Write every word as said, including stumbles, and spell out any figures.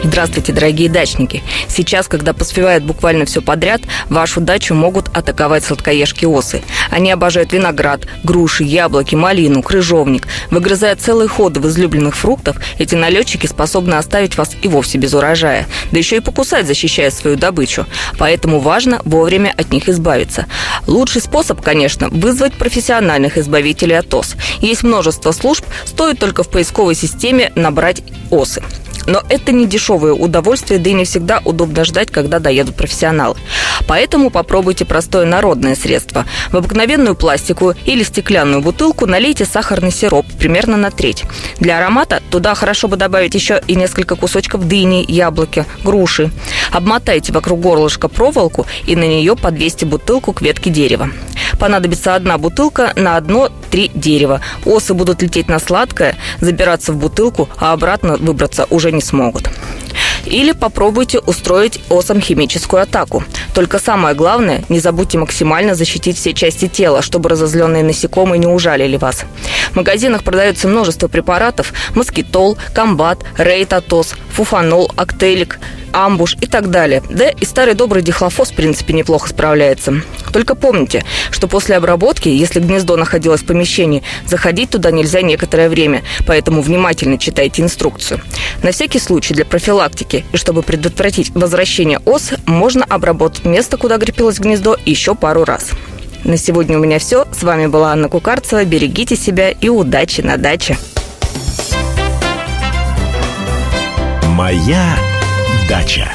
Здравствуйте, дорогие дачники! Сейчас, когда поспевает буквально все подряд, вашу дачу могут атаковать сладкоежки-осы. Они обожают виноград, груши, яблоки, малину, крыжовник. Выгрызая целые ходы в излюбленных фруктов, эти налетчики способны оставить вас и вовсе без урожая. Да еще и покусать, защищая свою добычу. Поэтому важно вовремя от них избавиться. Лучший способ, конечно, вызвать профессиональных избавителей от ос. Есть множество служб, стоит только в поисковой системе набрать осы. Но это не дешевое удовольствие, да и не всегда удобно ждать, когда доедут профессионалы. Поэтому попробуйте простое народное средство. В обыкновенную пластиковую или стеклянную бутылку налейте сахарный сироп примерно на треть. Для аромата туда хорошо бы добавить еще и несколько кусочков дыни, яблоки, груши. Обмотайте вокруг горлышка проволоку и на нее подвесьте бутылку к ветке дерева. Понадобится одна бутылка на одно-три дерева. Осы будут лететь на сладкое, забираться в бутылку, а обратно выбраться уже не смогут. Или попробуйте устроить осам химическую атаку. Только самое главное, не забудьте максимально защитить все части тела, чтобы разозленные насекомые не ужалили вас. В магазинах продается множество препаратов: москитол, комбат, рейтотос, фуфанол, актелик, амбуш и так далее. Да и старый добрый дихлофос, в принципе, неплохо справляется. Только помните, что после обработки, если гнездо находилось в помещении, заходить туда нельзя некоторое время, поэтому внимательно читайте инструкцию. На всякий случай для профилактики и чтобы предотвратить возвращение ос, можно обработать место, куда крепилось гнездо, еще пару раз. На сегодня у меня все. С вами была Анна Кукарцева. Берегите себя и удачи на даче. «Моя дача».